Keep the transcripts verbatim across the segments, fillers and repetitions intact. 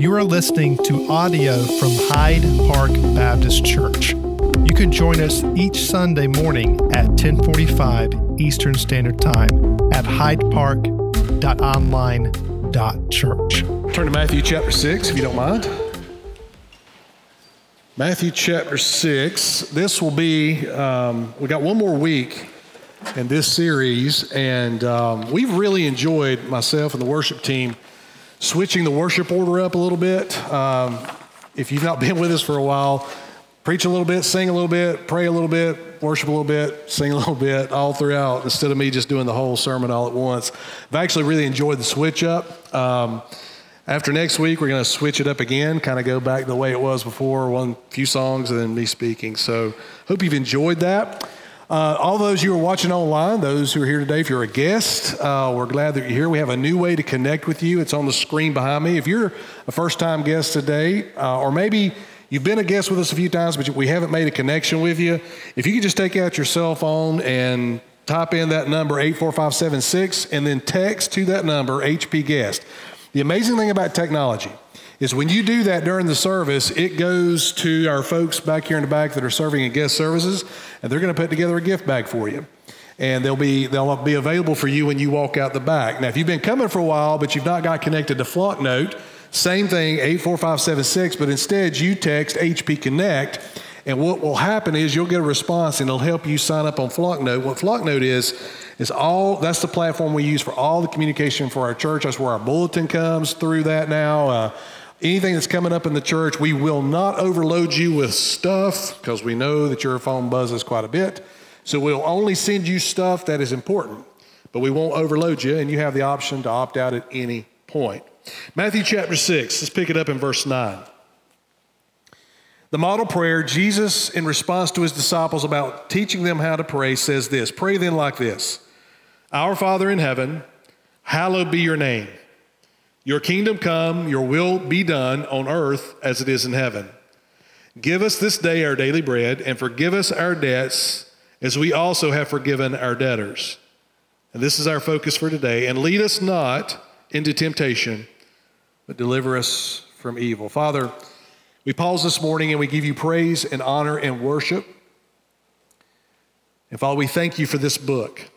You are listening to audio from Hyde Park Baptist Church. You can join us each Sunday morning at ten forty-five Eastern Standard Time at hyde park dot online dot church. Turn to Matthew chapter six, if you don't mind. Matthew chapter six. This will be, um, we got one more week in this series, and um, we've really enjoyed, myself and the worship team, switching the worship order up a little bit. Um, if you've not been with us for a while, preach a little bit, sing a little bit, pray a little bit, worship a little bit, sing a little bit, all throughout, instead of me just doing the whole sermon all at once. I've actually really enjoyed the switch up. Um, after next week, we're going to switch it up again, kind of go back the way it was before, one few songs and then me speaking. So hope you've enjoyed that. Uh, all those you are watching online, those who are here today, if you're a guest, uh, we're glad that you're here. We have a new way to connect with you. It's on the screen behind me. If you're a first-time guest today, uh, or maybe you've been a guest with us a few times, but we haven't made a connection with you, if you could just take out your cell phone and type in that number, eight four five seven six, and then text to that number, H P Guest. The amazing thing about technology is when you do that during the service, it goes to our folks back here in the back that are serving in guest services, and they're going to put together a gift bag for you. And they'll be they'll be available for you when you walk out the back. Now, if you've been coming for a while, but you've not got connected to Flocknote, same thing, eight four five seven six, but instead you text H P Connect, and what will happen is you'll get a response, and it'll help you sign up on Flocknote. What Flocknote is, is all, that's the platform we use for all the communication for our church. That's where our bulletin comes through that now. Uh, Anything that's coming up in the church, we will not overload you with stuff because we know that your phone buzzes quite a bit. So we'll only send you stuff that is important, but we won't overload you, and you have the option to opt out at any point. Matthew chapter six, let's pick it up in verse nine. The model prayer, Jesus, in response to his disciples about teaching them how to pray, says this, "Pray then like this, Our Father in heaven, hallowed be your name. Your kingdom come, your will be done on earth as it is in heaven. Give us this day our daily bread, and forgive us our debts as we also have forgiven our debtors." And this is our focus for today. And lead us not into temptation, but deliver us from evil. Father, we pause this morning and we give you praise and honor and worship. And Father, we thank you for this book.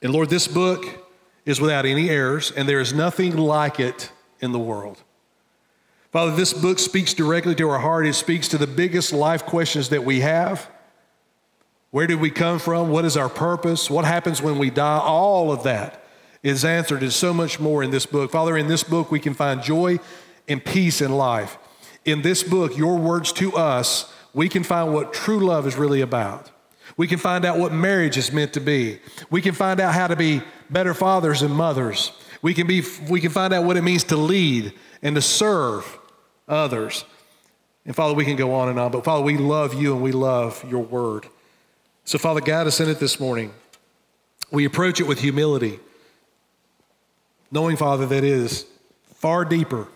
And Lord, this book is without any errors, and there is nothing like it in the world. Father, this book speaks directly to our heart. It speaks to the biggest life questions that we have. Where did we come from? What is our purpose? What happens when we die? All of that is answered and so much more in this book. Father, in this book, we can find joy and peace in life. In this book, your words to us, we can find what true love is really about. We can find out what marriage is meant to be. We can find out how to be better fathers and mothers. We can be. We can find out what it means to lead and to serve others. And Father, we can go on and on, but Father, we love you and we love your word. So Father, guide us in it this morning. We approach it with humility, knowing, Father, that it is far deeper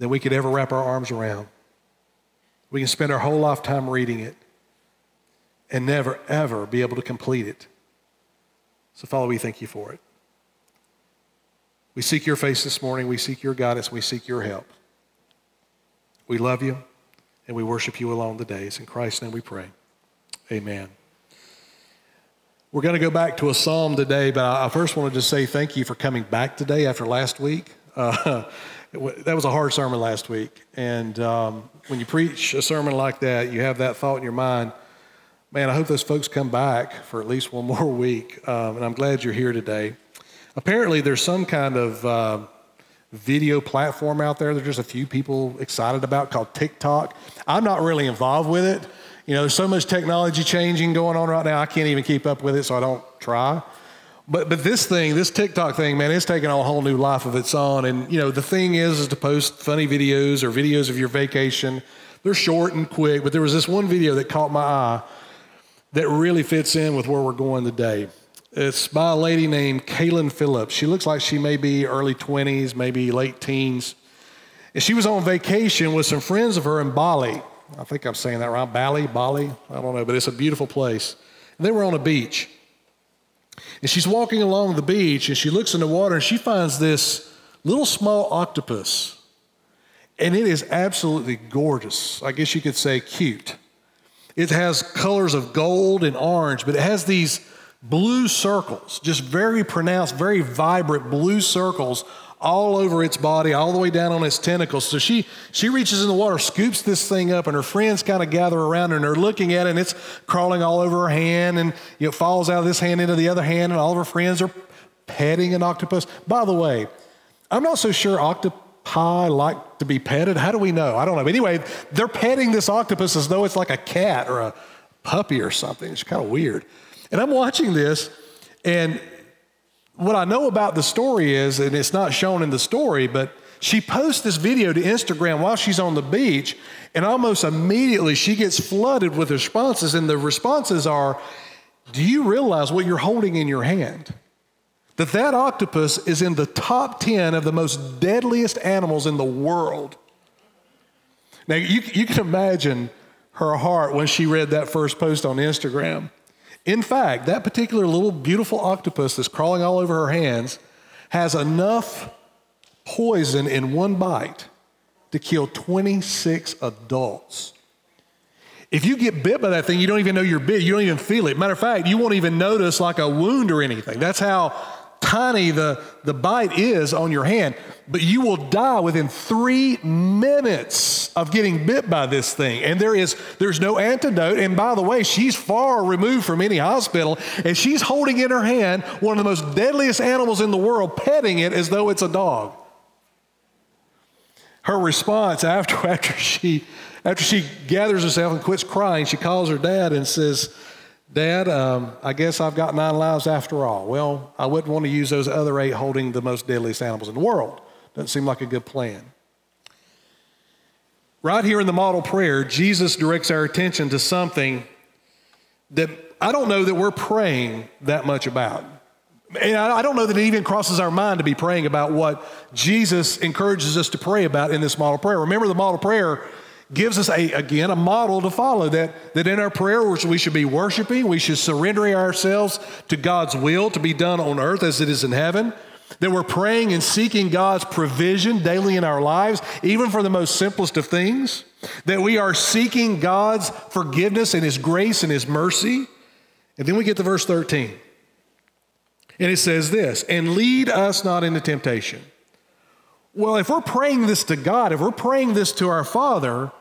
than we could ever wrap our arms around. We can spend our whole lifetime reading it and never, ever be able to complete it. So, Father, we thank you for it. We seek your face this morning. We seek your guidance. We seek your help. We love you, and we worship you alone today. It's in Christ's name we pray. Amen. We're going to go back to a psalm today, but I first wanted to say thank you for coming back today after last week. Uh, that was a hard sermon last week. And um, when you preach a sermon like that, you have that thought in your mind, man, I hope those folks come back for at least one more week, um, and I'm glad you're here today. Apparently, there's some kind of uh, video platform out there that there's a few people excited about called TikTok. I'm not really involved with it. You know, there's so much technology changing going on right now, I can't even keep up with it, so I don't try. But but this thing, this TikTok thing, man, it's taking on a whole new life of its own. And, you know, the thing is, is to post funny videos or videos of your vacation. They're short and quick, but there was this one video that caught my eye that really fits in with where we're going today. It's by a lady named Kaylin Phillips. She looks like she may be early twenties, maybe late teens. And she was on vacation with some friends of her in Bali. I think I'm saying that right. Bali, Bali, I don't know, but it's a beautiful place. And they were on a beach. And she's walking along the beach, and she looks in the water, and she finds this little small octopus. And it is absolutely gorgeous. I guess you could say cute. It has colors of gold and orange, but it has these blue circles, just very pronounced, very vibrant blue circles all over its body, all the way down on its tentacles. So she she reaches in the water, scoops this thing up, and her friends kind of gather around her, and they're looking at it, and it's crawling all over her hand, and you know, it falls out of this hand into the other hand, and all of her friends are petting an octopus. By the way, I'm not so sure octopi like to be petted. How do we know? I don't know. But anyway, they're petting this octopus as though it's like a cat or a puppy or something. It's kind of weird. And I'm watching this, and what I know about the story is, and it's not shown in the story, but she posts this video to Instagram while she's on the beach, and almost immediately she gets flooded with responses, and the responses are, do you realize what you're holding in your hand? That that octopus is in the top ten of the most deadliest animals in the world. Now, you, you can imagine her heart when she read that first post on Instagram. In fact, that particular little beautiful octopus that's crawling all over her hands has enough poison in one bite to kill twenty-six adults. If you get bit by that thing, you don't even know you're bit. You don't even feel it. Matter of fact, you won't even notice like a wound or anything. That's how tiny the, the bite is on your hand. But you will die within three minutes of getting bit by this thing. And there is there's no antidote. And by the way, she's far removed from any hospital. And she's holding in her hand one of the most deadliest animals in the world, petting it as though it's a dog. Her response after after she... After she gathers herself and quits crying, she calls her dad and says, Dad, um, I guess I've got nine lives after all. Well, I wouldn't want to use those other eight holding the most deadliest animals in the world. Doesn't seem like a good plan. Right here in the model prayer, Jesus directs our attention to something that I don't know that we're praying that much about. And I don't know that it even crosses our mind to be praying about what Jesus encourages us to pray about in this model prayer. Remember, the model prayer gives us, a again, a model to follow, that, that in our prayer we should be worshiping, we should surrender ourselves to God's will to be done on earth as it is in heaven, that we're praying and seeking God's provision daily in our lives, even for the most simplest of things, that we are seeking God's forgiveness and His grace and His mercy. And then we get to verse thirteen. And it says this, and lead us not into temptation. Well, if we're praying this to God, if we're praying this to our Father,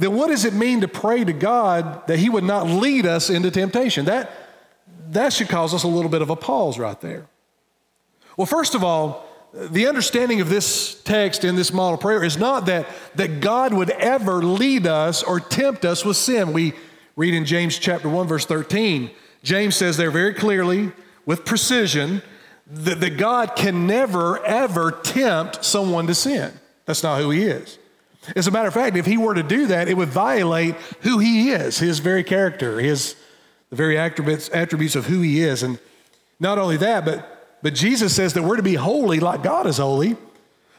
then what does it mean to pray to God that He would not lead us into temptation? That, that should cause us a little bit of a pause right there. Well, first of all, the understanding of this text in this model prayer is not that, that God would ever lead us or tempt us with sin. We read in James chapter one, verse thirteen, James says there very clearly, with precision, that, that God can never, ever tempt someone to sin. That's not who He is. As a matter of fact, if He were to do that, it would violate who He is, His very character, His the very attributes, attributes of who He is. And not only that, but, but Jesus says that we're to be holy like God is holy.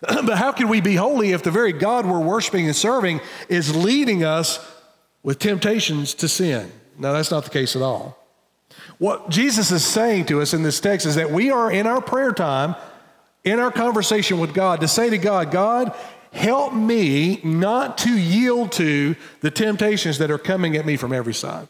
But how can we be holy if the very God we're worshiping and serving is leading us with temptations to sin? No, that's not the case at all. What Jesus is saying to us in this text is that we are in our prayer time, in our conversation with God, to say to God, God, help me not to yield to the temptations that are coming at me from every side.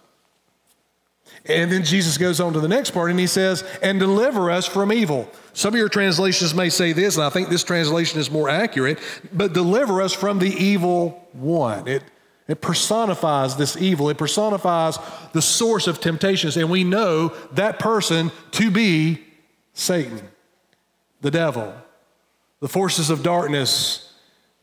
And then Jesus goes on to the next part, and He says, and deliver us from evil. Some of your translations may say this, and I think this translation is more accurate, but deliver us from the evil one. It It personifies this evil. It personifies the source of temptations. And we know that person to be Satan, the devil, the forces of darkness,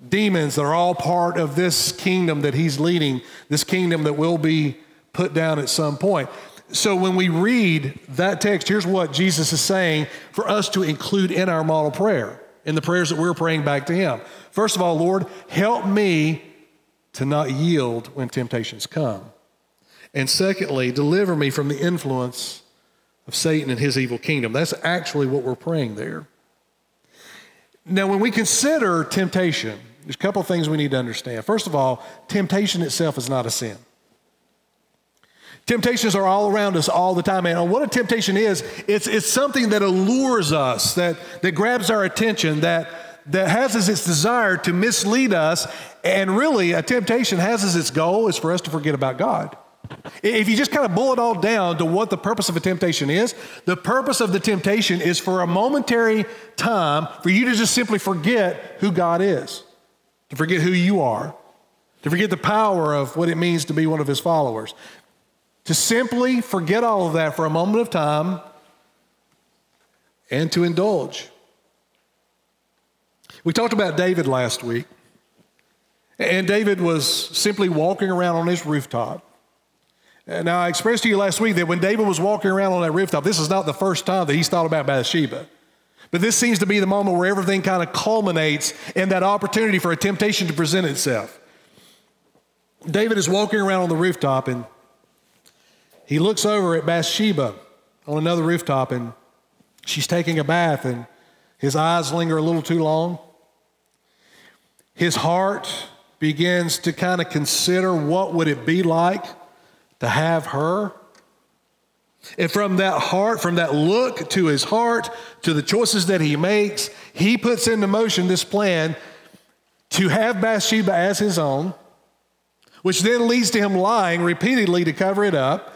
demons that are all part of this kingdom that he's leading, this kingdom that will be put down at some point. So when we read that text, here's what Jesus is saying for us to include in our model prayer, in the prayers that we're praying back to Him. First of all, Lord, help me to not yield when temptations come. And secondly, deliver me from the influence of Satan and his evil kingdom. That's actually what we're praying there. Now, when we consider temptation, there's a couple of things we need to understand. First of all, temptation itself is not a sin. Temptations are all around us all the time. And what a temptation is, it's, it's something that allures us, that, that grabs our attention, that that has as its desire to mislead us, and really a temptation has as its goal is for us to forget about God. If you just kind of boil it all down to what the purpose of a temptation is, the purpose of the temptation is for a momentary time for you to just simply forget who God is, to forget who you are, to forget the power of what it means to be one of his followers, to simply forget all of that for a moment of time and to indulge. We talked about David last week, and David was simply walking around on his rooftop. Now, I expressed to you last week that when David was walking around on that rooftop, this is not the first time that he's thought about Bathsheba. But this seems to be the moment where everything kind of culminates in that opportunity for a temptation to present itself. David is walking around on the rooftop, and he looks over at Bathsheba on another rooftop, and she's taking a bath, and his eyes linger a little too long. His heart begins to kind of consider what would it be like to have her. And from that heart, from that look to his heart, to the choices that he makes, he puts into motion this plan to have Bathsheba as his own, which then leads to him lying repeatedly to cover it up,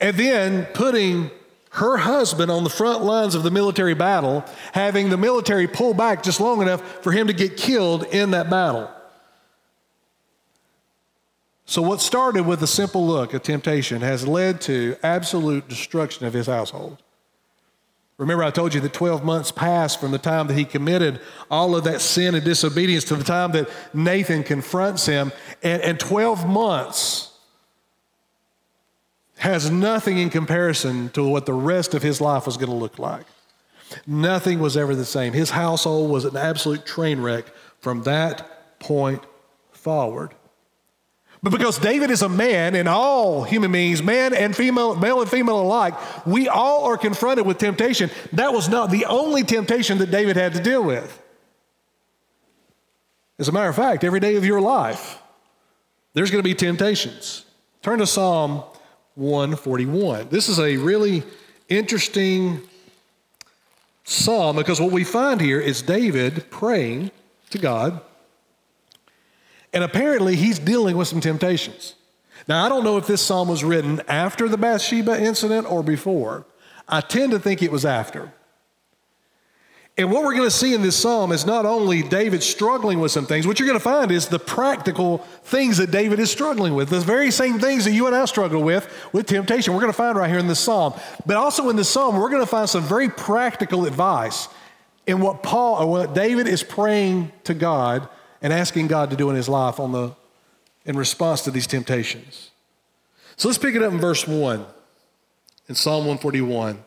and then putting her husband on the front lines of the military battle, having the military pull back just long enough for him to get killed in that battle. So what started with a simple look at temptation has led to absolute destruction of his household. Remember, I told you that twelve months passed from the time that he committed all of that sin and disobedience to the time that Nathan confronts him, and, and twelve months has nothing in comparison to what the rest of his life was going to look like. Nothing was ever the same. His household was an absolute train wreck from that point forward. But because David is a man, and all human beings, man and female, male and female alike, we all are confronted with temptation. That was not the only temptation that David had to deal with. As a matter of fact, every day of your life, there's going to be temptations. Turn to Psalm one forty-one. This is a really interesting psalm because what we find here is David praying to God. And apparently, he's dealing with some temptations. Now, I don't know if this psalm was written after the Bathsheba incident or before. I tend to think it was after. And what we're going to see in this psalm is not only David struggling with some things. What you're going to find is the practical things that David is struggling with, the very same things that you and I struggle with, with temptation. We're going to find right here in this psalm. But also in this psalm, we're going to find some very practical advice in what Paul or what David is praying to God and asking God to do in his life on the, in response to these temptations. So let's pick it up in verse one in Psalm one forty-one.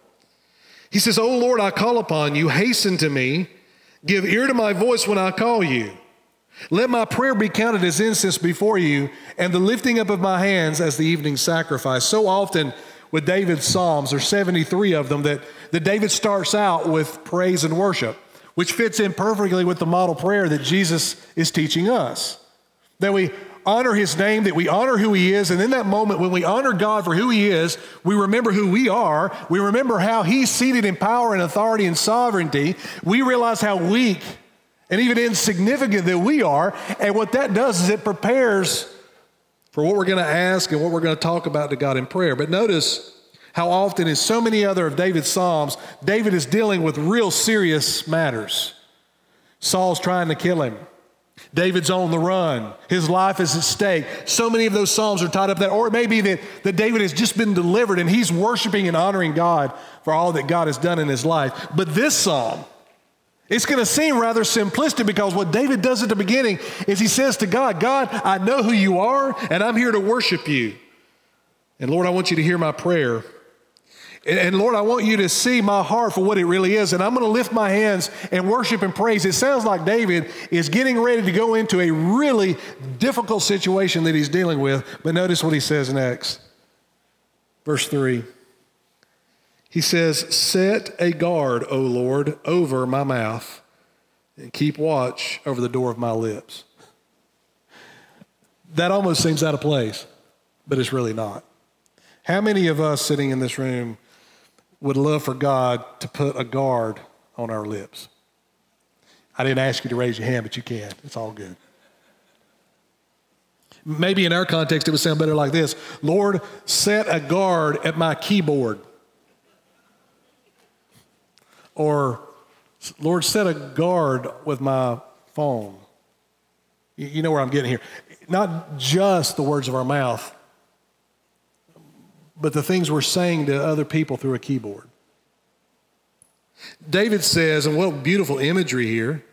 He says, "O Lord, I call upon you, hasten to me, give ear to my voice when I call you. Let my prayer be counted as incense before you, and the lifting up of my hands as the evening sacrifice." So often with David's Psalms, there's seventy-three of them, that, that David starts out with praise and worship, which fits in perfectly with the model prayer that Jesus is teaching us. That we honor his name, that we honor who he is, and in that moment when we honor God for who he is, we remember who we are, we remember how he's seated in power and authority and sovereignty, we realize how weak and even insignificant that we are, and what that does is it prepares for what we're going to ask and what we're going to talk about to God in prayer. But notice how often in so many other of David's Psalms, David is dealing with real serious matters. Saul's trying to kill him. David's on the run. His life is at stake. So many of those Psalms are tied up that, or it may be that, that David has just been delivered and he's worshiping and honoring God for all that God has done in his life. But this Psalm, it's going to seem rather simplistic because what David does at the beginning is he says to God, "God, I know who you are and I'm here to worship you. And Lord, I want you to hear my prayer. And Lord, I want you to see my heart for what it really is. And I'm going to lift my hands and worship and praise." It sounds like David is getting ready to go into a really difficult situation that he's dealing with. But notice what he says next. Verse three. He says, "Set a guard, O Lord, over my mouth, and keep watch over the door of my lips." That almost seems out of place, but it's really not. How many of us sitting in this room would love for God to put a guard on our lips? I didn't ask you to raise your hand, but you can. It's all good. Maybe in our context, it would sound better like this. Lord, set a guard at my keyboard. Or, Lord, set a guard with my phone. You know where I'm getting here. Not just the words of our mouth, but the things we're saying to other people through a keyboard. David says, and what beautiful imagery here.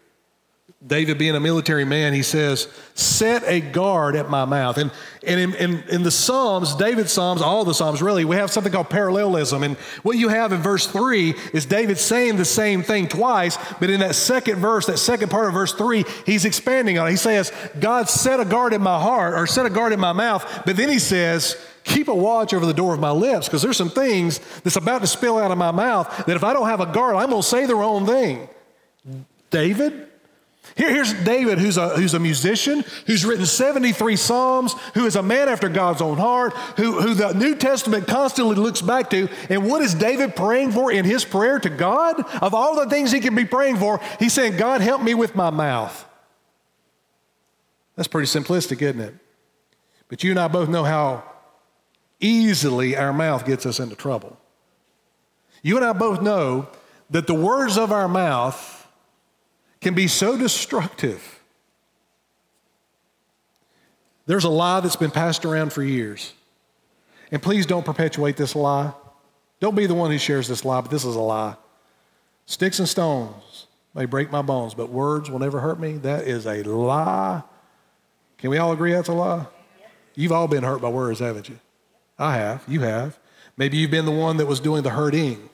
David being a military man, he says, set a guard at my mouth. And, and in, in, in the Psalms, David's Psalms, all the Psalms really, we have something called parallelism. And what you have in verse three is David saying the same thing twice, but in that second verse, that second part of verse three, he's expanding on it. He says, God set a guard in my heart, or set a guard in my mouth. But then he says, keep a watch over the door of my lips, because there's some things that's about to spill out of my mouth that if I don't have a guard, I'm going to say the wrong thing. David? Here, here's David, who's a, who's a musician, who's written seventy-three Psalms, who is a man after God's own heart, who, who the New Testament constantly looks back to. And what is David praying for in his prayer to God? Of all the things he can be praying for, he's saying, God, help me with my mouth. That's pretty simplistic, isn't it? But you and I both know how easily our mouth gets us into trouble. You and I both know that the words of our mouth can be so destructive. There's a lie that's been passed around for years. And please don't perpetuate this lie. Don't be the one who shares this lie, but this is a lie. Sticks and stones may break my bones, but words will never hurt me. That is a lie. Can we all agree that's a lie? You've all been hurt by words, haven't you? I have. You have. Maybe you've been the one that was doing the hurting.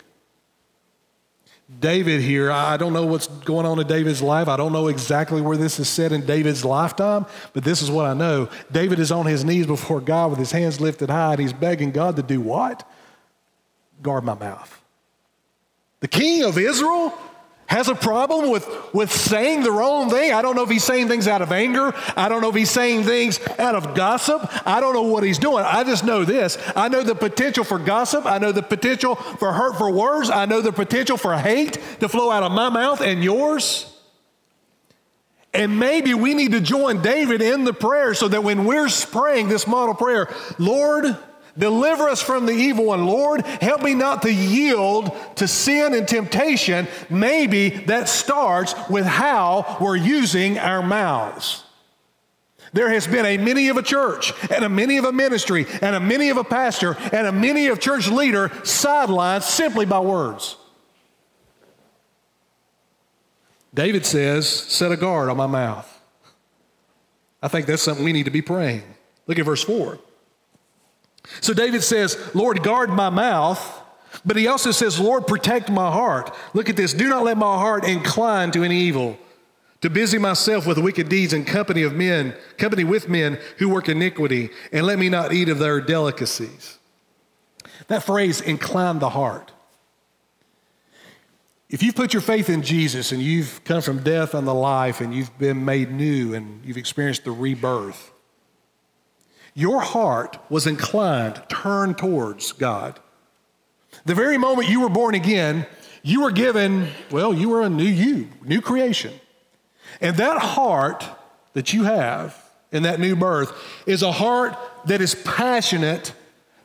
David here, I don't know what's going on in David's life. I don't know exactly where this is said in David's lifetime, but this is what I know. David is on his knees before God with his hands lifted high, and he's begging God to do what? Guard my mouth. The king of Israel has a problem with, with saying the wrong thing. I don't know if he's saying things out of anger. I don't know if he's saying things out of gossip. I don't know what he's doing. I just know this. I know the potential for gossip. I know the potential for hurtful words. I know the potential for hate to flow out of my mouth and yours. And maybe we need to join David in the prayer so that when we're praying this model prayer, Lord, deliver us from the evil one. Lord, help me not to yield to sin and temptation. Maybe that starts with how we're using our mouths. There has been a many of a church and a many of a ministry and a many of a pastor and a many of church leader sidelined simply by words. David says, set a guard on my mouth. I think that's something we need to be praying. Look at verse four. So David says, Lord, guard my mouth, but he also says, Lord, protect my heart. Look at this. Do not let my heart incline to any evil, to busy myself with wicked deeds and company of men, company with men who work iniquity, and let me not eat of their delicacies. That phrase, incline the heart. If you've put your faith in Jesus and you've come from death unto life and you've been made new and you've experienced the rebirth, your heart was inclined, turned towards God. The very moment you were born again, you were given, well, you were a new you, new creation. And that heart that you have in that new birth is a heart that is passionate,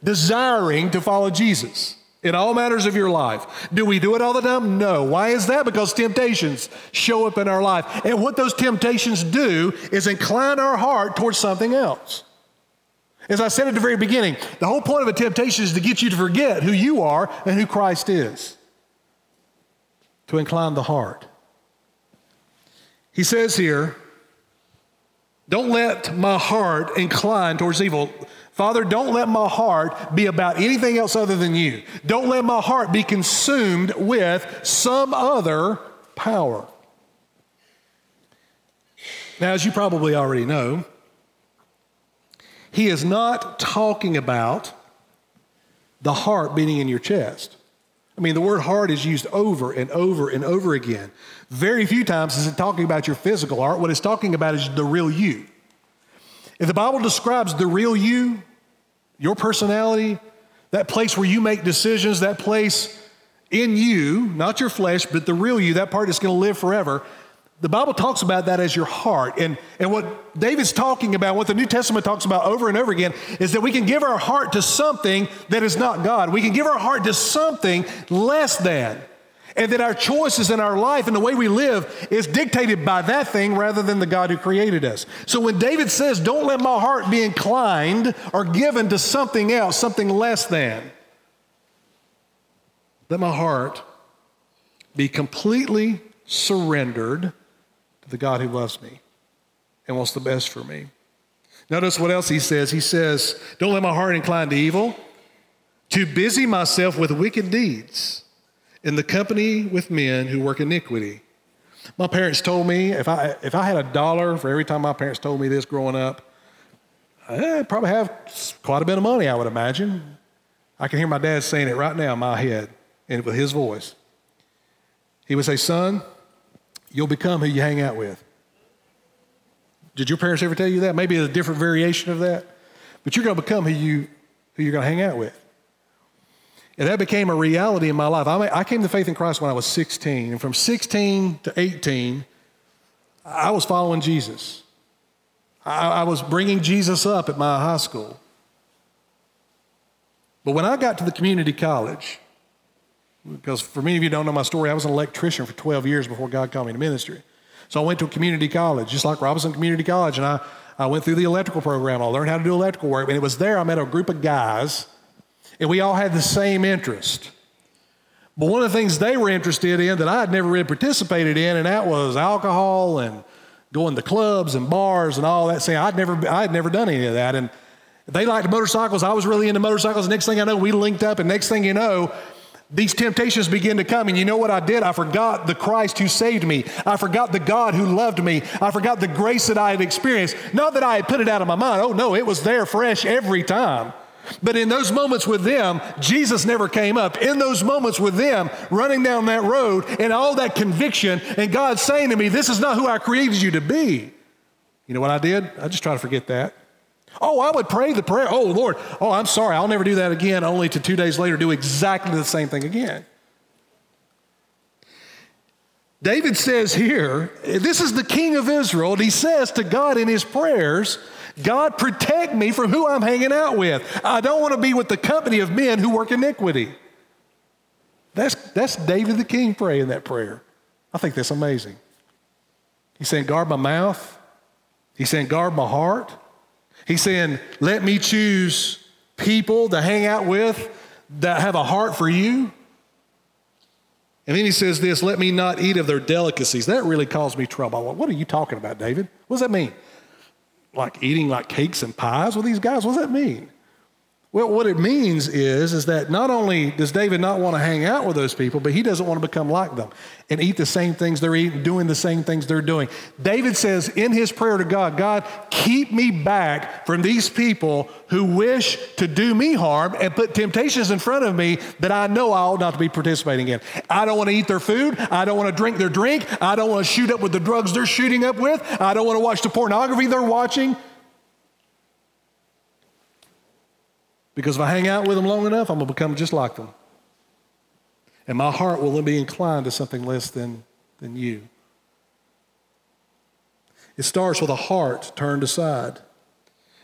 desiring to follow Jesus in all matters of your life. Do we do it all the time? No. Why is that? Because temptations show up in our life. And what those temptations do is incline our heart towards something else. As I said at the very beginning, the whole point of a temptation is to get you to forget who you are and who Christ is, to incline the heart. He says here, don't let my heart incline towards evil. Father, don't let my heart be about anything else other than you. Don't let my heart be consumed with some other power. Now, as you probably already know, he is not talking about the heart beating in your chest. I mean, the word heart is used over and over and over again. Very few times is it talking about your physical heart. What it's talking about is the real you. If the Bible describes the real you, your personality, that place where you make decisions, that place in you, not your flesh, but the real you, that part that's going to live forever, The Bible talks about that as your heart. And, and what David's talking about, what the New Testament talks about over and over again, is that we can give our heart to something that is not God. We can give our heart to something less than. And that our choices in our life and the way we live is dictated by that thing rather than the God who created us. So when David says, don't let my heart be inclined or given to something else, something less than, let my heart be completely surrendered to the God who loves me and wants the best for me. Notice what else he says. He says, don't let my heart incline to evil, to busy myself with wicked deeds, in the company with men who work iniquity. My parents told me, if I if I had a dollar for every time my parents told me this growing up, I'd probably have quite a bit of money, I would imagine. I can hear my dad saying it right now in my head, and with his voice. He would say, son, you'll become who you hang out with. Did your parents ever tell you that? Maybe a different variation of that. But you're going to become who, you, who you're going to hang out with. And that became a reality in my life. I came to faith in Christ when I was sixteen. And from sixteen to eighteen, I was following Jesus. I, I was bringing Jesus up at my high school. But when I got to the community college, because for many of you who don't know my story, I was an electrician for twelve years before God called me to ministry. So I went to a community college, just like Robinson Community College. And I, I went through the electrical program. I learned how to do electrical work. And it was there I met a group of guys, and we all had the same interest. But one of the things they were interested in that I had never really participated in, and that was alcohol and going to clubs and bars and all that. Saying I'd never, I had never done any of that. And they liked motorcycles. I was really into motorcycles. The next thing I know, we linked up. And next thing you know, these temptations begin to come. And you know what I did? I forgot the Christ who saved me. I forgot the God who loved me. I forgot the grace that I had experienced. Not that I had put it out of my mind. Oh, no, it was there fresh every time. But in those moments with them, Jesus never came up. In those moments with them, running down that road and all that conviction and God saying to me, this is not who I created you to be. You know what I did? I just tried to forget that. Oh, I would pray the prayer. Oh, Lord. Oh, I'm sorry. I'll never do that again, only to two days later do exactly the same thing again. David says here, this is the king of Israel, and he says to God in his prayers, God, protect me from who I'm hanging out with. I don't want to be with the company of men who work iniquity. That's, that's David the king praying that prayer. I think that's amazing. He's saying, guard my mouth. He's saying, guard my heart. He's saying, let me choose people to hang out with that have a heart for you. And then he says this, let me not eat of their delicacies. That really caused me trouble. Went, what are you talking about, David? What does that mean? Like eating like cakes and pies with these guys? What does that mean? Well, what it means is, is that not only does David not want to hang out with those people, but he doesn't want to become like them and eat the same things they're eating, doing the same things they're doing. David says in his prayer to God, God, keep me back from these people who wish to do me harm and put temptations in front of me that I know I ought not to be participating in. I don't want to eat their food. I don't want to drink their drink. I don't want to shoot up with the drugs they're shooting up with. I don't want to watch the pornography they're watching. Because if I hang out with them long enough, I'm going to become just like them. And my heart will be inclined to something less than, than you. It starts with a heart turned aside.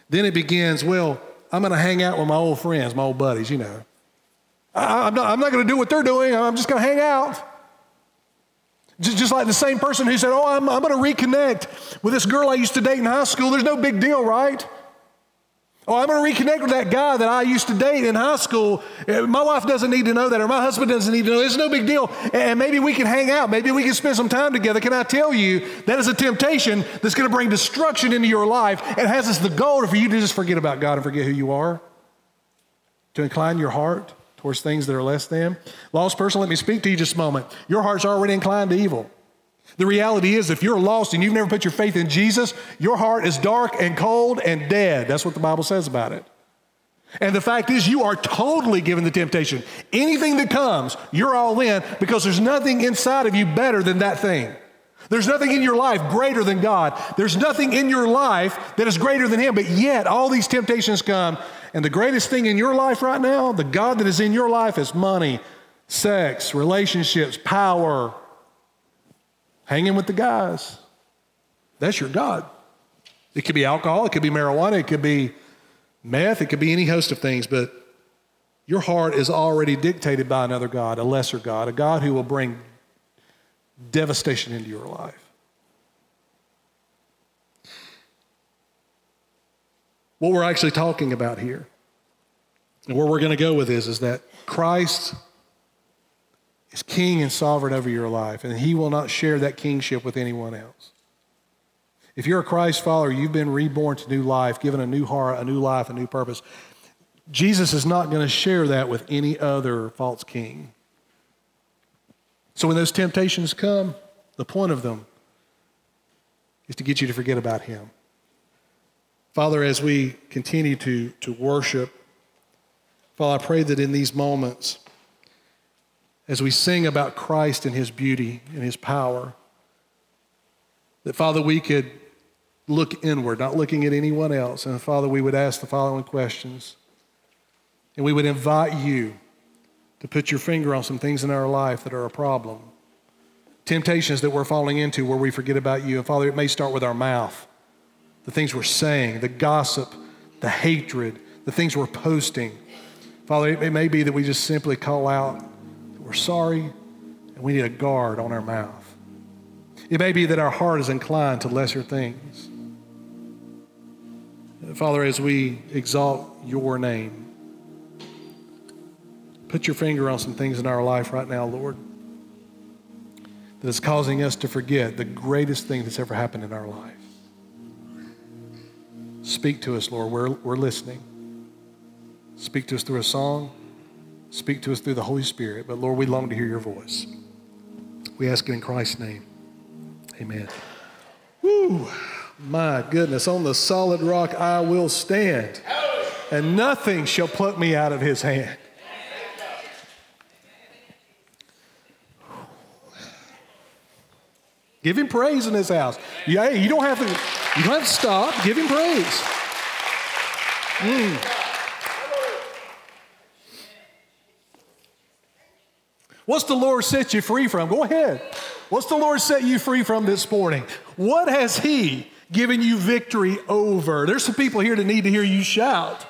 Then it begins, well, I'm going to hang out with my old friends, my old buddies, you know. I, I'm not, I'm not going to do what they're doing. I'm just going to hang out. Just, just like the same person who said, oh, I'm, I'm going to reconnect with this girl I used to date in high school. There's no big deal, right? Oh, I'm going to reconnect with that guy that I used to date in high school. My wife doesn't need to know that, or my husband doesn't need to know. It's no big deal. And maybe we can hang out. Maybe we can spend some time together. Can I tell you, that is a temptation that's going to bring destruction into your life and has as the goal for you to just forget about God and forget who you are, to incline your heart towards things that are less than. Lost person, let me speak to you just a moment. Your heart's already inclined to evil. The reality is, if you're lost and you've never put your faith in Jesus, your heart is dark and cold and dead. That's what the Bible says about it. And the fact is, you are totally given the temptation. Anything that comes, you're all in, because there's nothing inside of you better than that thing. There's nothing in your life greater than God. There's nothing in your life that is greater than Him, but yet all these temptations come. And the greatest thing in your life right now, the God that is in your life, is money, sex, relationships, power, hanging with the guys. That's your God. It could be alcohol. It could be marijuana. It could be meth. It could be any host of things. But your heart is already dictated by another God, a lesser God, a God who will bring devastation into your life. What we're actually talking about here and where we're going to go with this is that Christ is king and sovereign over your life, and he will not share that kingship with anyone else. If you're a Christ follower, you've been reborn to new life, given a new heart, a new life, a new purpose. Jesus is not going to share that with any other false king. So when those temptations come, the point of them is to get you to forget about him. Father, as we continue to, to worship, Father, I pray that in these moments, as we sing about Christ and his beauty and his power, that, Father, we could look inward, not looking at anyone else. And, Father, we would ask the following questions. And we would invite you to put your finger on some things in our life that are a problem, temptations that we're falling into where we forget about you. And, Father, it may start with our mouth, the things we're saying, the gossip, the hatred, the things we're posting. Father, it may be that we just simply call out that we're sorry and we need a guard on our mouth. It may be that our heart is inclined to lesser things. Father, as we exalt your name, put your finger on some things in our life right now, Lord, that is causing us to forget the greatest thing that's ever happened in our life. Speak to us, Lord. We're, we're listening. Speak to us through a song. Speak to us through the Holy Spirit. But, Lord, we long to hear your voice. We ask it in Christ's name. Amen. Woo, my goodness. On the solid rock I will stand, and nothing shall pluck me out of his hand. Give him praise in this house. Yeah, you don't have to, you don't have to stop. Give him praise. Mm. What's the Lord set you free from? Go ahead. What's the Lord set you free from this morning? What has he given you victory over? There's some people here that need to hear you shout.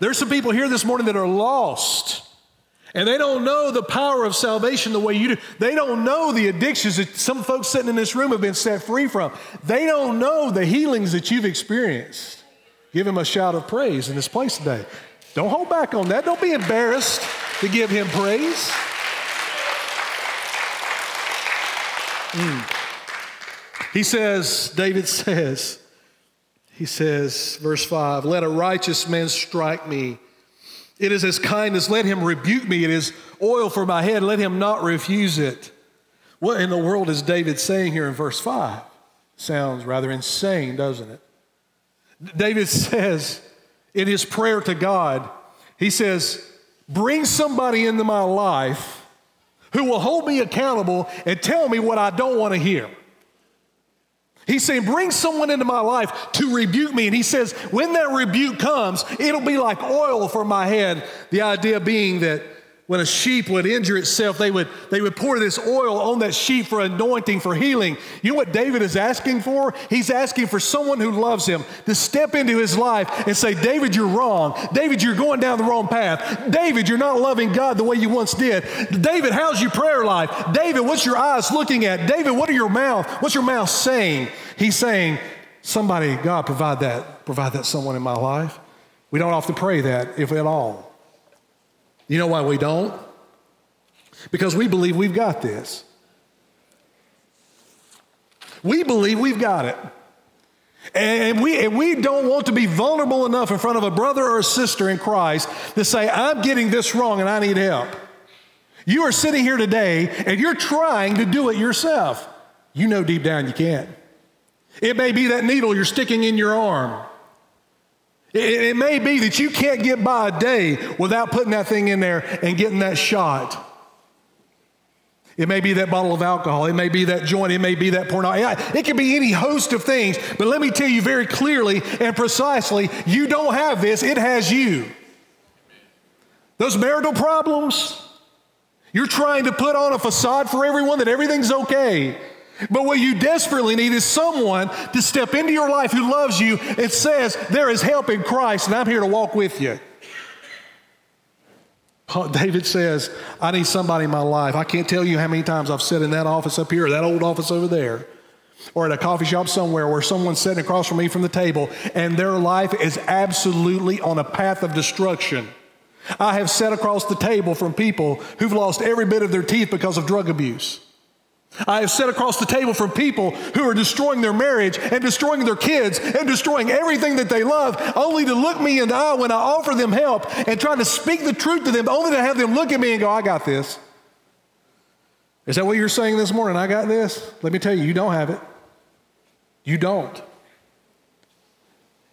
There's some people here this morning that are lost, and they don't know the power of salvation the way you do. They don't know the addictions that some folks sitting in this room have been set free from. They don't know the healings that you've experienced. Give him a shout of praise in this place today. Don't hold back on that. Don't be embarrassed to give him praise. Mm. He says, David says, he says, verse five, let a righteous man strike me. It is his kindness. Let him rebuke me. It is oil for my head. Let him not refuse it. What in the world is David saying here in verse five? Sounds rather insane, doesn't it? David says in his prayer to God, he says, bring somebody into my life who will hold me accountable and tell me what I don't want to hear. He's saying, bring someone into my life to rebuke me. And he says, when that rebuke comes, it'll be like oil for my head. The idea being that when a sheep would injure itself, they would, they would pour this oil on that sheep for anointing, for healing. You know what David is asking for? He's asking for someone who loves him to step into his life and say, David, you're wrong. David, you're going down the wrong path. David, you're not loving God the way you once did. David, how's your prayer life? David, what's your eyes looking at? David, what are your mouth? What's your mouth saying? He's saying, somebody, God, provide that, provide that someone in my life. We don't often pray that, if at all. You know why we don't? Because we believe we've got this. We believe we've got it. And we, and we don't want to be vulnerable enough in front of a brother or a sister in Christ to say, I'm getting this wrong and I need help. You are sitting here today and you're trying to do it yourself. You know deep down you can't. It may be that needle you're sticking in your arm. It may be that you can't get by a day without putting that thing in there and getting that shot. It may be that bottle of alcohol. It may be that joint. It may be that pornography. It could be any host of things. But let me tell you very clearly and precisely, you don't have this. It has you. Those marital problems, you're trying to put on a facade for everyone that everything's okay. But what you desperately need is someone to step into your life who loves you and says, there is help in Christ, and I'm here to walk with you. David says, I need somebody in my life. I can't tell you how many times I've sat in that office up here, or that old office over there, or at a coffee shop somewhere where someone's sitting across from me from the table, and their life is absolutely on a path of destruction. I have sat across the table from people who've lost every bit of their teeth because of drug abuse. I have sat across the table from people who are destroying their marriage and destroying their kids and destroying everything that they love, only to look me in the eye when I offer them help and try to speak the truth to them, only to have them look at me and go, I got this. Is that what you're saying this morning? I got this? Let me tell you, you don't have it. You don't.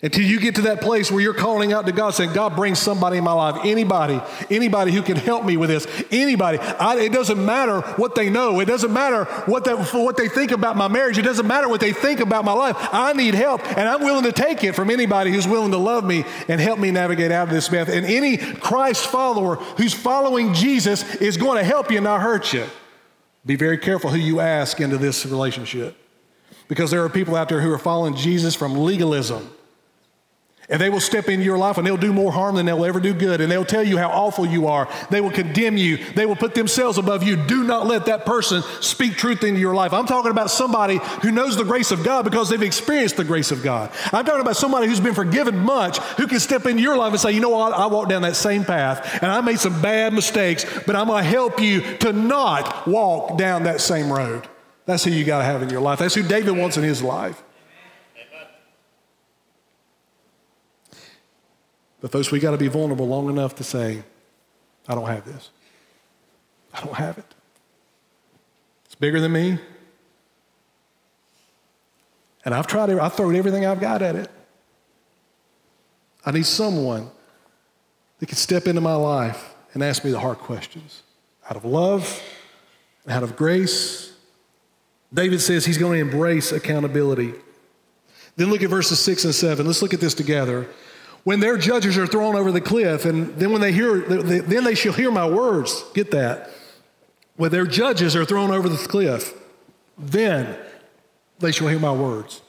Until you get to that place where you're calling out to God saying, God, bring somebody in my life, anybody, anybody who can help me with this, anybody. I, it doesn't matter what they know. It doesn't matter what they, what they think about my marriage. It doesn't matter what they think about my life. I need help, and I'm willing to take it from anybody who's willing to love me and help me navigate out of this mess. And any Christ follower who's following Jesus is going to help you, not hurt you. Be very careful who you ask into this relationship, because there are people out there who are following Jesus from legalism. And they will step into your life and they'll do more harm than they'll ever do good. And they'll tell you how awful you are. They will condemn you. They will put themselves above you. Do not let that person speak truth into your life. I'm talking about somebody who knows the grace of God because they've experienced the grace of God. I'm talking about somebody who's been forgiven much, who can step into your life and say, you know what, I walked down that same path and I made some bad mistakes, but I'm going to help you to not walk down that same road. That's who you got to have in your life. That's who David wants in his life. But folks, we got to be vulnerable long enough to say, I don't have this. I don't have it. It's bigger than me. And I've tried it. I've thrown everything I've got at it. I need someone that can step into my life and ask me the hard questions out of love and out of grace. David says he's going to embrace accountability. Then look at verses six and seven. Let's look at this together. When their judges are thrown over the cliff, and then when they hear, then they shall hear my words. Get that. When their judges are thrown over the cliff, then they shall hear my words.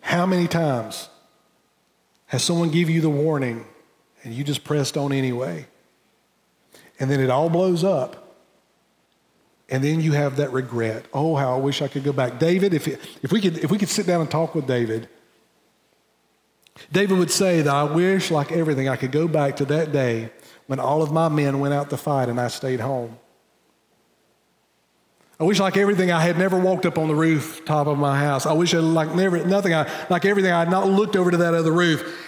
How many times has someone give you the warning and you just pressed on anyway? And then it all blows up. And then you have that regret. Oh, how I wish I could go back. David, if it, if we could if we could sit down and talk with David, David would say that I wish, like everything, I could go back to that day when all of my men went out to fight and I stayed home. I wish, like everything, I had never walked up on the rooftop of my house. I wish, like never, nothing, I, like everything, I had not looked over to that other roof.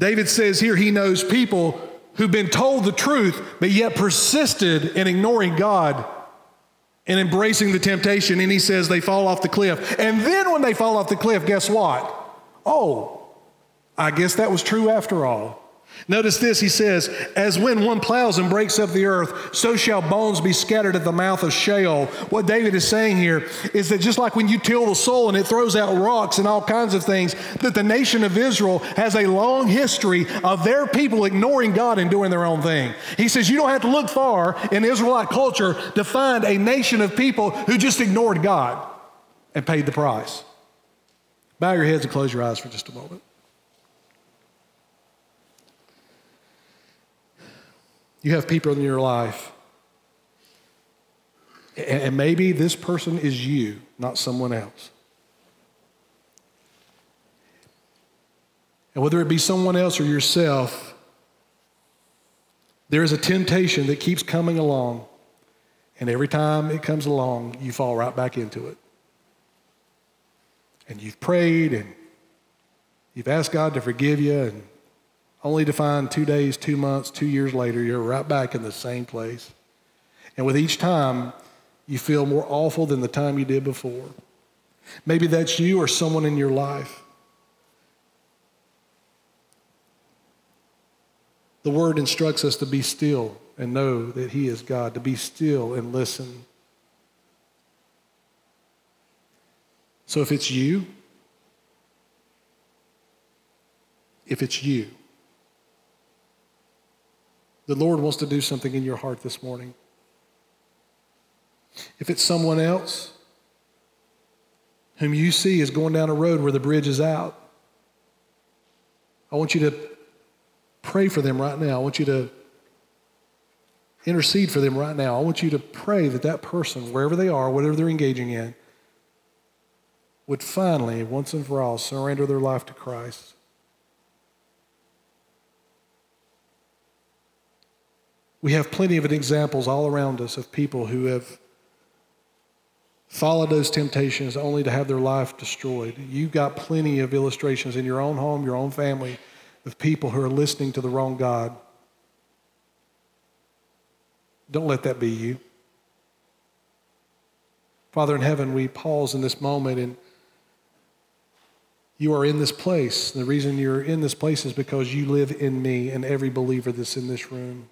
David says here he knows people who've been told the truth, but yet persisted in ignoring God and embracing the temptation. And he says they fall off the cliff. And then when they fall off the cliff, guess what? Oh, I guess that was true after all. Notice this, he says, as when one plows and breaks up the earth, so shall bones be scattered at the mouth of Sheol. What David is saying here is that just like when you till the soil and it throws out rocks and all kinds of things, that the nation of Israel has a long history of their people ignoring God and doing their own thing. He says you don't have to look far in Israelite culture to find a nation of people who just ignored God and paid the price. Bow your heads and close your eyes for just a moment. You have people in your life, and maybe this person is you, not someone else. And whether it be someone else or yourself, there is a temptation that keeps coming along, and every time it comes along, you fall right back into it. And you've prayed, and you've asked God to forgive you, and only to find two days, two months, two years later, you're right back in the same place. And with each time, you feel more awful than the time you did before. Maybe that's you or someone in your life. The word instructs us to be still and know that he is God, to be still and listen. So if it's you, if it's you, the Lord wants to do something in your heart this morning. If it's someone else whom you see is going down a road where the bridge is out, I want you to pray for them right now. I want you to intercede for them right now. I want you to pray that that person, wherever they are, whatever they're engaging in, would finally, once and for all, surrender their life to Christ. We have plenty of examples all around us of people who have followed those temptations only to have their life destroyed. You've got plenty of illustrations in your own home, your own family, of people who are listening to the wrong God. Don't let that be you. Father in heaven, we pause in this moment, and you are in this place. The reason you're in this place is because you live in me and every believer that's in this room.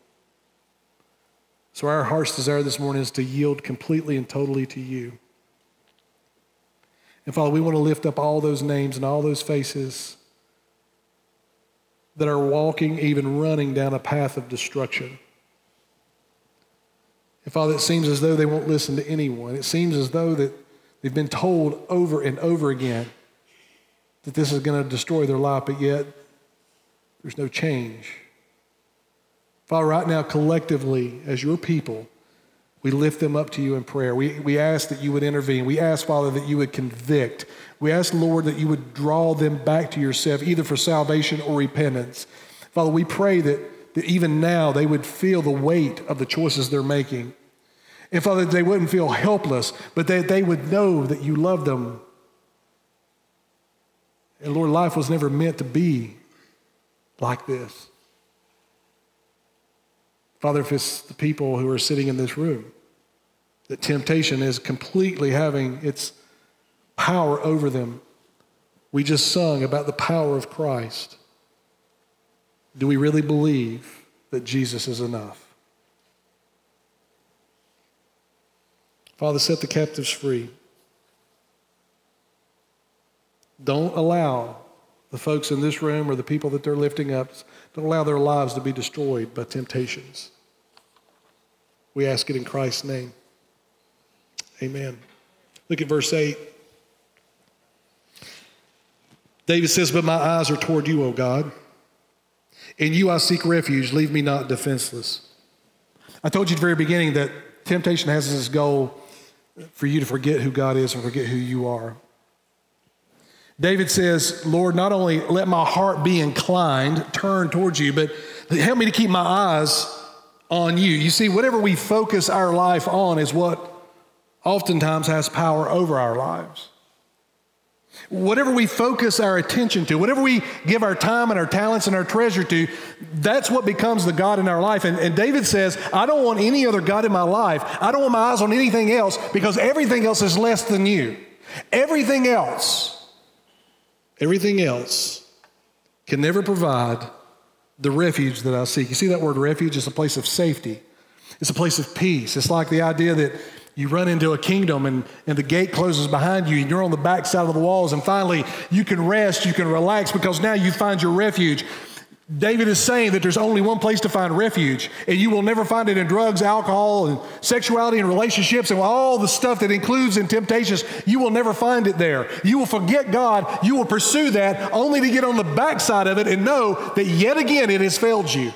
So our heart's desire this morning is to yield completely and totally to you. And Father, we want to lift up all those names and all those faces that are walking, even running down a path of destruction. And Father, it seems as though they won't listen to anyone. It seems as though that they've been told over and over again that this is going to destroy their life, but yet there's no change. Father, right now, collectively, as your people, we lift them up to you in prayer. We, we ask that you would intervene. We ask, Father, that you would convict. We ask, Lord, that you would draw them back to yourself, either for salvation or repentance. Father, we pray that, that even now they would feel the weight of the choices they're making. And, Father, they wouldn't feel helpless, but that they, they would know that you love them. And, Lord, life was never meant to be like this. Father, if it's the people who are sitting in this room, that temptation is completely having its power over them. We just sung about the power of Christ. Do we really believe that Jesus is enough? Father, set the captives free. Don't allow the folks in this room or the people that they're lifting up, don't allow their lives to be destroyed by temptations. We ask it in Christ's name. Amen. Look at verse eight. David says, "But my eyes are toward you, O God. In you I seek refuge. Leave me not defenseless." I told you at the very beginning that temptation has this goal for you to forget who God is and forget who you are. David says, Lord, not only let my heart be inclined, turn towards you, but help me to keep my eyes on you. You see, whatever we focus our life on is what oftentimes has power over our lives. Whatever we focus our attention to, whatever we give our time and our talents and our treasure to, that's what becomes the God in our life. And, and David says, I don't want any other God in my life. I don't want my eyes on anything else because everything else is less than you. Everything else. Everything else can never provide the refuge that I seek. You see that word refuge? It's a place of safety. It's a place of peace. It's like the idea that you run into a kingdom and, and the gate closes behind you and you're on the backside of the walls and finally you can rest, you can relax because now you find your refuge. David is saying that there's only one place to find refuge and you will never find it in drugs, alcohol, and sexuality and relationships and all the stuff that includes in temptations. You will never find it there. You will forget God. You will pursue that only to get on the backside of it and know that yet again it has failed you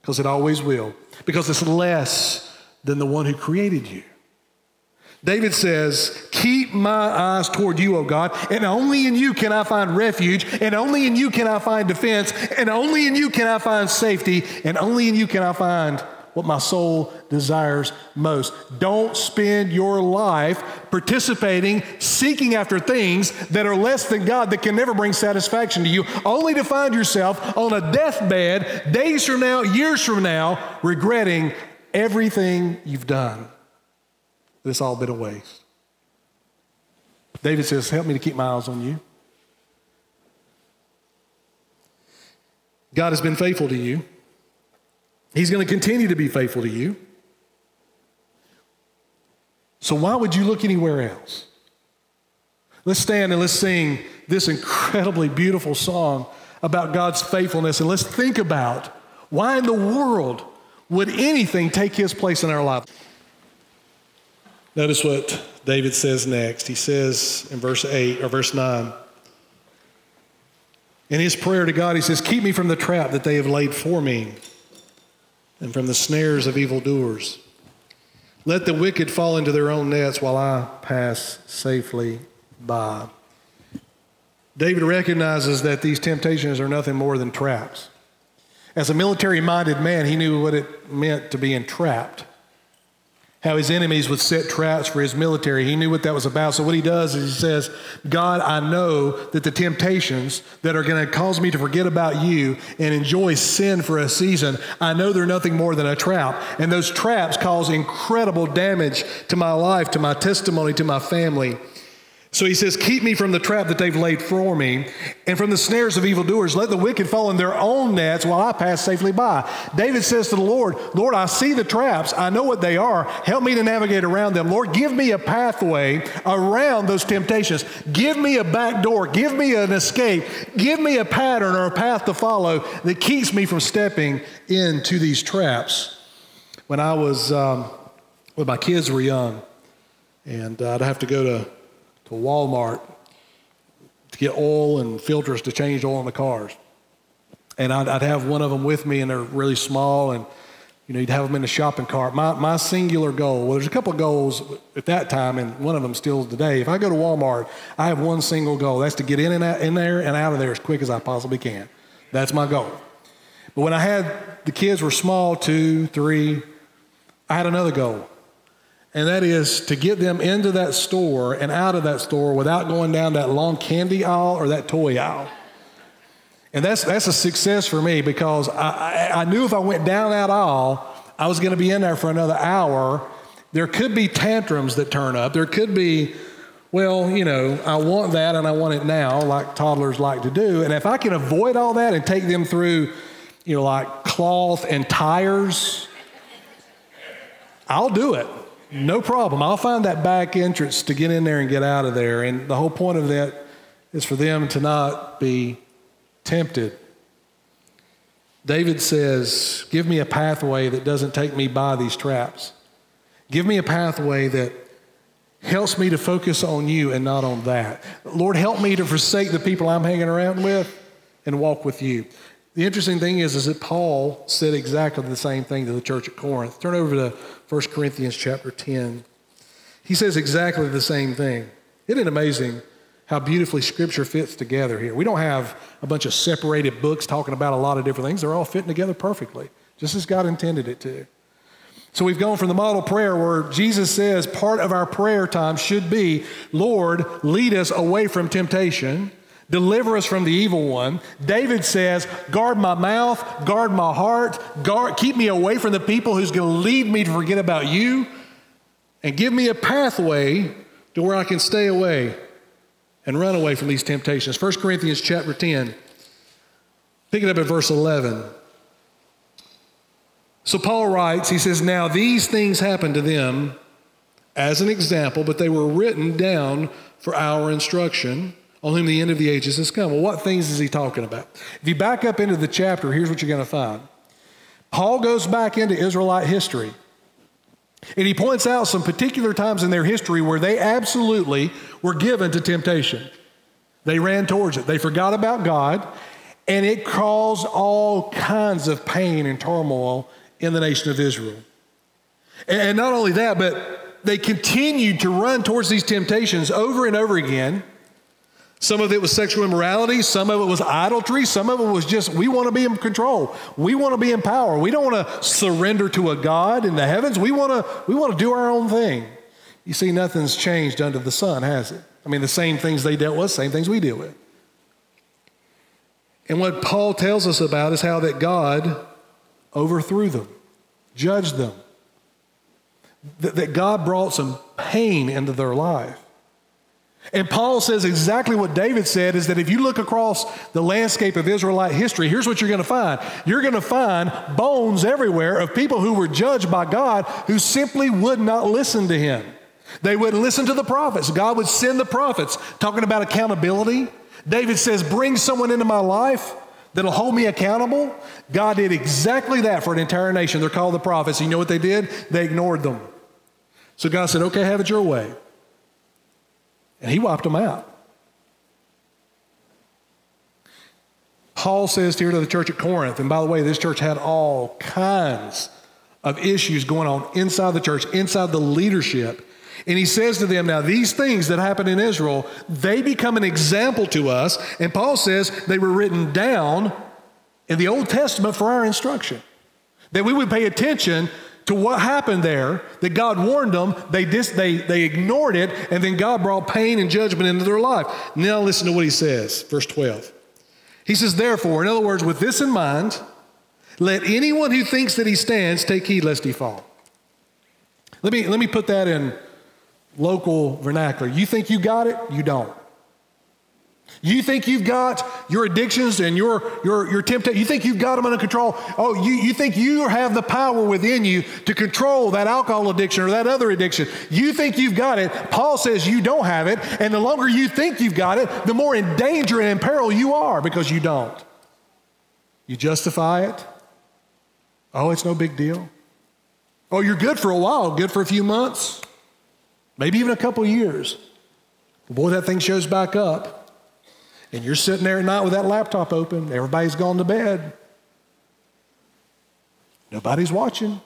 because it always will because it's less than the one who created you. David says, keep my eyes toward you, O God, and only in you can I find refuge, and only in you can I find defense, and only in you can I find safety, and only in you can I find what my soul desires most. Don't spend your life participating, seeking after things that are less than God, that can never bring satisfaction to you, only to find yourself on a deathbed, days from now, years from now, regretting everything you've done. It's all been a waste. David says, help me to keep my eyes on you. God has been faithful to you. He's going to continue to be faithful to you. So why would you look anywhere else? Let's stand and let's sing this incredibly beautiful song about God's faithfulness, and let's think about why in the world would anything take his place in our life? Notice what David says next. He says in verse eight or verse nine, in his prayer to God, he says, keep me from the trap that they have laid for me and from the snares of evildoers. Let the wicked fall into their own nets while I pass safely by. David recognizes that these temptations are nothing more than traps. As a military-minded man, he knew what it meant to be entrapped, how his enemies would set traps for his military. He knew what that was about. So what he does is he says, God, I know that the temptations that are going to cause me to forget about you and enjoy sin for a season, I know they're nothing more than a trap. And those traps cause incredible damage to my life, to my testimony, to my family. So he says, keep me from the trap that they've laid for me and from the snares of evildoers. Let the wicked fall in their own nets while I pass safely by. David says to the Lord, Lord, I see the traps. I know what they are. Help me to navigate around them. Lord, give me a pathway around those temptations. Give me a back door. Give me an escape. Give me a pattern or a path to follow that keeps me from stepping into these traps. When I was, um, when my kids were young, and I'd have to go to to Walmart to get oil and filters to change oil in the cars. And I'd, I'd have one of them with me, and they're really small, and you know, you'd have them in the shopping cart. My my singular goal, well, there's a couple of goals at that time, and one of them still today. If I go to Walmart, I have one single goal. That's to get in and out, in there and out of there as quick as I possibly can. That's my goal. But when I had, the kids were small, two, three, I had another goal. And that is to get them into that store and out of that store without going down that long candy aisle or that toy aisle. And that's that's a success for me, because I, I, I knew if I went down that aisle, I was going to be in there for another hour. There could be tantrums that turn up. There could be, well, you know, I want that and I want it now, like toddlers like to do. And if I can avoid all that and take them through, you know, like cloth and tires, I'll do it. No problem. I'll find that back entrance to get in there and get out of there. And the whole point of that is for them to not be tempted. David says, give me a pathway that doesn't take me by these traps. Give me a pathway that helps me to focus on you and not on that. Lord, help me to forsake the people I'm hanging around with and walk with you. The interesting thing is, is that Paul said exactly the same thing to the church at Corinth. Turn over to First Corinthians chapter ten. He says exactly the same thing. Isn't it amazing how beautifully Scripture fits together here? We don't have a bunch of separated books talking about a lot of different things. They're all fitting together perfectly, just as God intended it to. So we've gone from the model prayer where Jesus says part of our prayer time should be, Lord, lead us away from temptation. Deliver us from the evil one. David says, guard my mouth, guard my heart, guard, keep me away from the people who's going to lead me to forget about you, and give me a pathway to where I can stay away and run away from these temptations. First Corinthians chapter ten, pick it up at verse eleven. So Paul writes, he says, now these things happened to them as an example, but they were written down for our instruction, on whom the end of the ages has come. Well, what things is he talking about? If you back up into the chapter, here's what you're going to find. Paul goes back into Israelite history, and he points out some particular times in their history where they absolutely were given to temptation. They ran towards it. They forgot about God, and it caused all kinds of pain and turmoil in the nation of Israel. And not only that, but they continued to run towards these temptations over and over again. Some of it was sexual immorality. Some of it was idolatry. Some of it was just, we want to be in control. We want to be in power. We don't want to surrender to a God in the heavens. We want to, we want to do our own thing. You see, nothing's changed under the sun, has it? I mean, the same things they dealt with, same things we deal with. And what Paul tells us about is how that God overthrew them, judged them, that, that God brought some pain into their life. And Paul says exactly what David said, is that if you look across the landscape of Israelite history, here's what you're going to find. You're going to find bones everywhere of people who were judged by God who simply would not listen to him. They wouldn't listen to the prophets. God would send the prophets talking about accountability. David says, bring someone into my life that'll hold me accountable. God did exactly that for an entire nation. They're called the prophets. You know what they did? They ignored them. So God said, okay, have it your way. And he wiped them out. Paul says here to the church at Corinth, and by the way, this church had all kinds of issues going on inside the church, inside the leadership. And he says to them, now these things that happened in Israel, they become an example to us. And Paul says they were written down in the Old Testament for our instruction, that we would pay attention to what happened there, that God warned them, they, dis- they, they ignored it, and then God brought pain and judgment into their life. Now listen to what he says, verse twelve. He says, therefore, in other words, with this in mind, let anyone who thinks that he stands take heed lest he fall. Let me, let me put that in local vernacular. You think you got it? You don't. You think you've got your addictions and your your your temptation, you think you've got them under control. Oh, you, you think you have the power within you to control that alcohol addiction or that other addiction. You think you've got it. Paul says you don't have it. And the longer you think you've got it, the more in danger and in peril you are because you don't. You justify it. Oh, it's no big deal. Oh, you're good for a while, good for a few months, maybe even a couple years. Boy, that thing shows back up. And you're sitting there at night with that laptop open. Everybody's gone to bed. Nobody's watching. A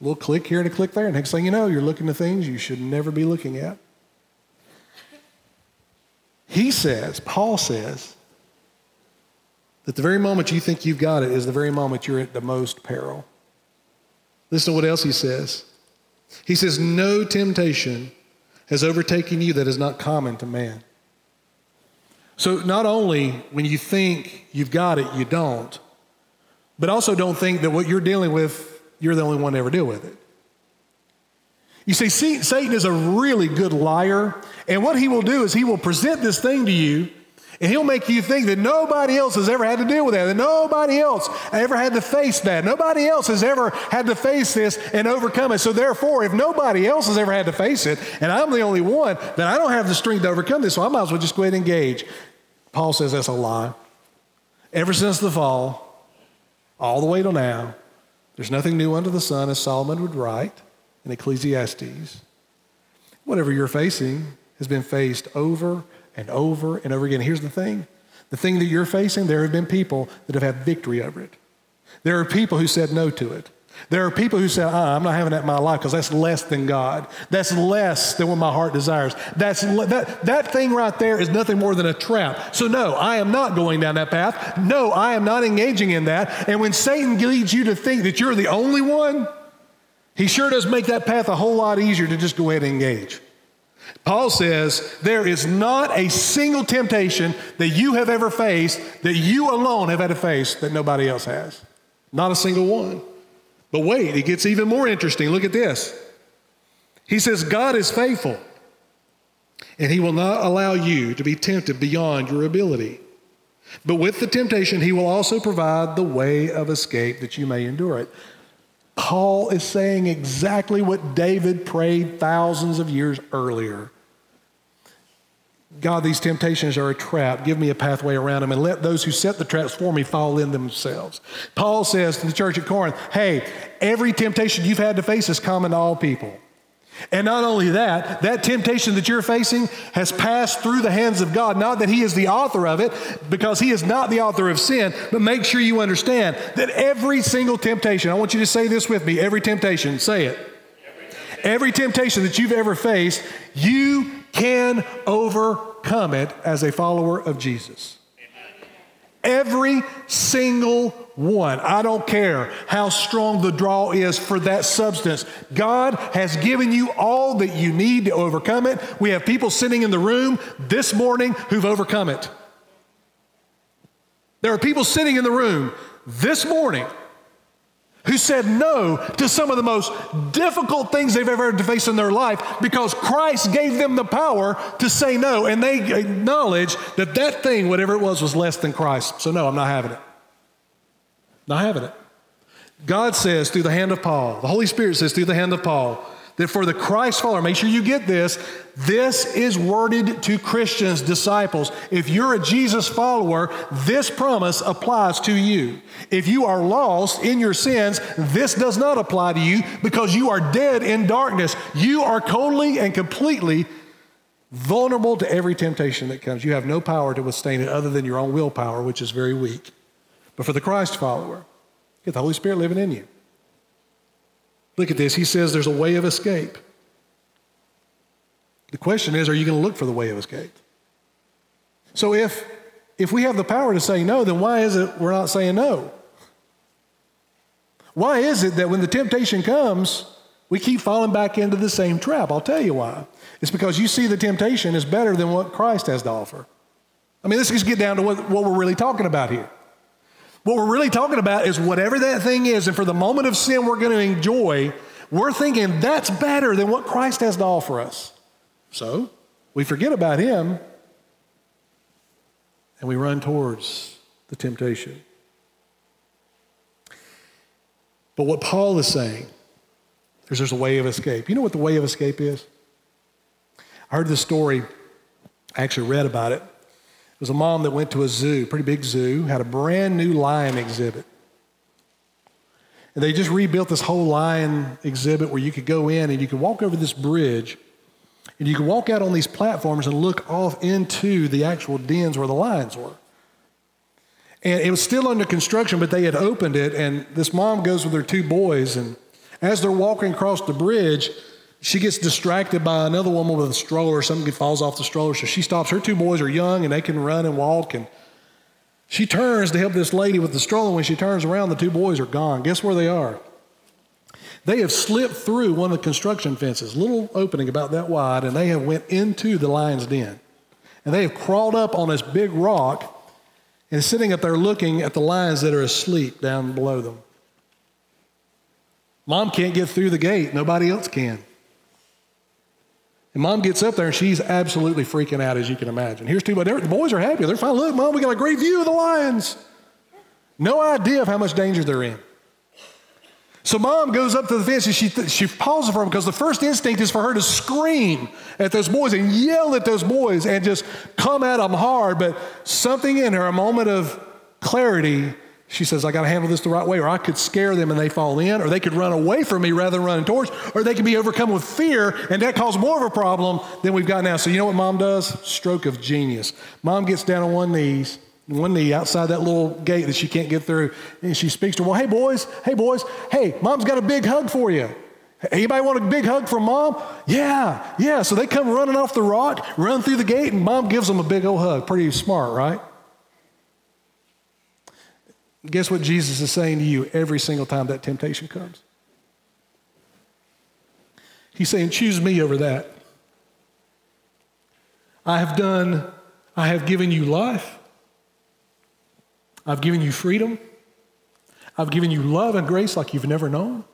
little click here and a click there. Next thing you know, you're looking at things you should never be looking at. He says, Paul says, that the very moment you think you've got it is the very moment you're at the most peril. Listen to what else he says. He says, no temptation has overtaken you that is not common to man. So not only when you think you've got it, you don't, but also don't think that what you're dealing with, you're the only one to ever deal with it. You see, Satan is a really good liar, and what he will do is he will present this thing to you, and he'll make you think that nobody else has ever had to deal with that, that nobody else ever had to face that. Nobody else has ever had to face this and overcome it. So therefore, if nobody else has ever had to face it, and I'm the only one, then I don't have the strength to overcome this, so I might as well just go ahead and engage. Paul says that's a lie. Ever since the fall, all the way till now, there's nothing new under the sun, as Solomon would write in Ecclesiastes. Whatever you're facing has been faced over and over and over again. Here's the thing. The thing that you're facing, there have been people that have had victory over it. There are people who said no to it. There are people who say, uh-uh, I'm not having that in my life because that's less than God. That's less than what my heart desires. That's le- that, that thing right there is nothing more than a trap. So no, I am not going down that path. No, I am not engaging in that. And when Satan leads you to think that you're the only one, he sure does make that path a whole lot easier to just go ahead and engage. Paul says, there is not a single temptation that you have ever faced that you alone have had to face that nobody else has. Not a single one. But wait, it gets even more interesting. Look at this. He says, God is faithful, and he will not allow you to be tempted beyond your ability. But with the temptation, he will also provide the way of escape that you may endure it. Paul is saying exactly what David prayed thousands of years earlier. God, these temptations are a trap. Give me a pathway around them, and let those who set the traps for me fall in themselves. Paul says to the church at Corinth, hey, every temptation you've had to face is common to all people. And not only that, that temptation that you're facing has passed through the hands of God. Not that he is the author of it, because he is not the author of sin, but make sure you understand that every single temptation, I want you to say this with me, every temptation, say it. Every temptation, every temptation that you've ever faced, you can overcome it as a follower of Jesus. Amen. Every single one. I don't care how strong the draw is for that substance. God has given you all that you need to overcome it. We have people sitting in the room this morning who've overcome it. There are people sitting in the room this morning who said no to some of the most difficult things they've ever had to face in their life because Christ gave them the power to say no, and they acknowledge that that thing, whatever it was, was less than Christ. So no, I'm not having it. Not having it. God says through the hand of Paul, the Holy Spirit says through the hand of Paul, that for the Christ follower, make sure you get this, this is worded to Christians, disciples. If you're a Jesus follower, this promise applies to you. If you are lost in your sins, this does not apply to you because you are dead in darkness. You are totally and completely vulnerable to every temptation that comes. You have no power to withstand it other than your own willpower, which is very weak. But for the Christ follower, get the Holy Spirit living in you. Look at this. He says there's a way of escape. The question is, are you going to look for the way of escape? So if, if we have the power to say no, then why is it we're not saying no? Why is it that when the temptation comes, we keep falling back into the same trap? I'll tell you why. It's because you see the temptation is better than what Christ has to offer. I mean, let's just get down to what, what we're really talking about here. What we're really talking about is whatever that thing is, and for the moment of sin we're going to enjoy, we're thinking that's better than what Christ has to offer us. So we forget about him, and we run towards the temptation. But what Paul is saying is there's a way of escape. You know what the way of escape is? I heard this story. I actually read about it. It was a mom that went to a zoo, pretty big zoo, had a brand new lion exhibit. And they just rebuilt this whole lion exhibit where you could go in and you could walk over this bridge and you could walk out on these platforms and look off into the actual dens where the lions were. And it was still under construction, but they had opened it, and this mom goes with her two boys, and as they're walking across the bridge, she gets distracted by another woman with a stroller. Something falls off the stroller, so she stops. Her two boys are young, and they can run and walk. And she turns to help this lady with the stroller. When she turns around, the two boys are gone. Guess where they are? They have slipped through one of the construction fences, little opening about that wide, and they have went into the lion's den. And they have crawled up on this big rock and sitting up there looking at the lions that are asleep down below them. Mom can't get through the gate. Nobody else can. And mom gets up there, and she's absolutely freaking out, as you can imagine. Here's two, but the boys are happy. They're fine. Look, mom, we got a great view of the lions. No idea of how much danger they're in. So mom goes up to the fence, and she, th- she pauses for them because the first instinct is for her to scream at those boys and yell at those boys and just come at them hard. But something in her, a moment of clarity, she says, I got to handle this the right way, or I could scare them and they fall in, or they could run away from me rather than running towards, or they could be overcome with fear, and that causes more of a problem than we've got now. So you know what mom does? Stroke of genius. Mom gets down on one knees, one knee outside that little gate that she can't get through, and she speaks to them, well, hey, boys, hey, boys, hey, mom's got a big hug for you. Anybody want a big hug from mom? Yeah, yeah. So they come running off the rock, run through the gate, and mom gives them a big old hug. Pretty smart, right? Guess what Jesus is saying to you every single time that temptation comes? He's saying, choose me over that. I have done, I have given you life. I've given you freedom. I've given you love and grace like you've never known.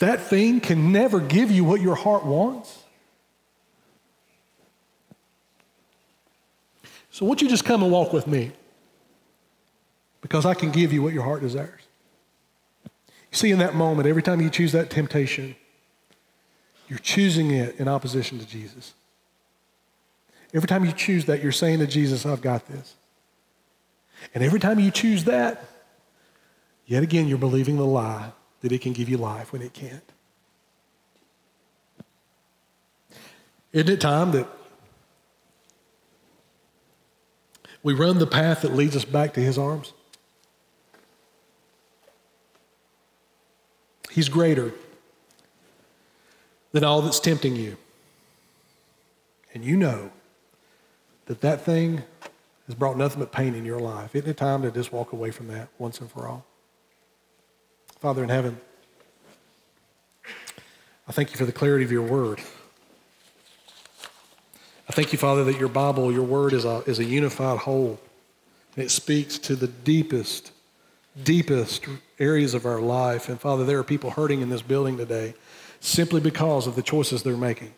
That thing can never give you what your heart wants. So won't you just come and walk with me? Because I can give you what your heart desires. You see, in that moment, every time you choose that temptation, you're choosing it in opposition to Jesus. Every time you choose that, you're saying to Jesus, I've got this. And every time you choose that, yet again, you're believing the lie that it can give you life when it can't. Isn't it time that we run the path that leads us back to his arms? He's greater than all that's tempting you. And you know that that thing has brought nothing but pain in your life. Isn't it time to just walk away from that once and for all? Father in heaven, I thank you for the clarity of your word. I thank you, Father, that your Bible, your word is a, is a unified whole. And it speaks to the deepest, deepest areas of our life. And Father, there are people hurting in this building today simply because of the choices they're making.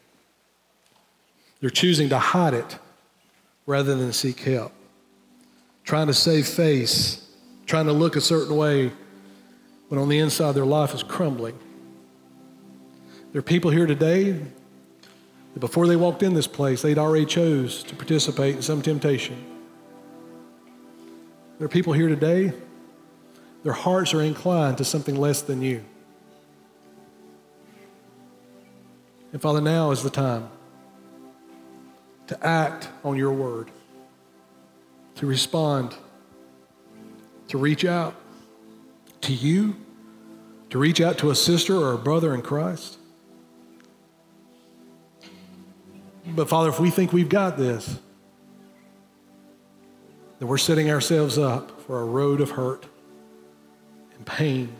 They're choosing to hide it rather than seek help. Trying to save face, trying to look a certain way, when on the inside their life is crumbling. There are people here today that before they walked in this place, they'd already chose to participate in some temptation. There are people here today, their hearts are inclined to something less than you. And Father, now is the time to act on your word, to respond, to reach out to you, to reach out to a sister or a brother in Christ. But Father, if we think we've got this, then we're setting ourselves up for a road of hurt and pain.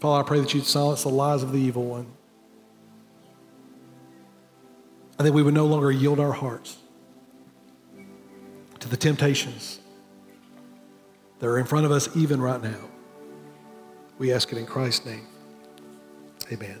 Father, I pray that you'd silence the lies of the evil one, and that we would no longer yield our hearts to the temptations that are in front of us even right now. We ask it in Christ's name. Amen.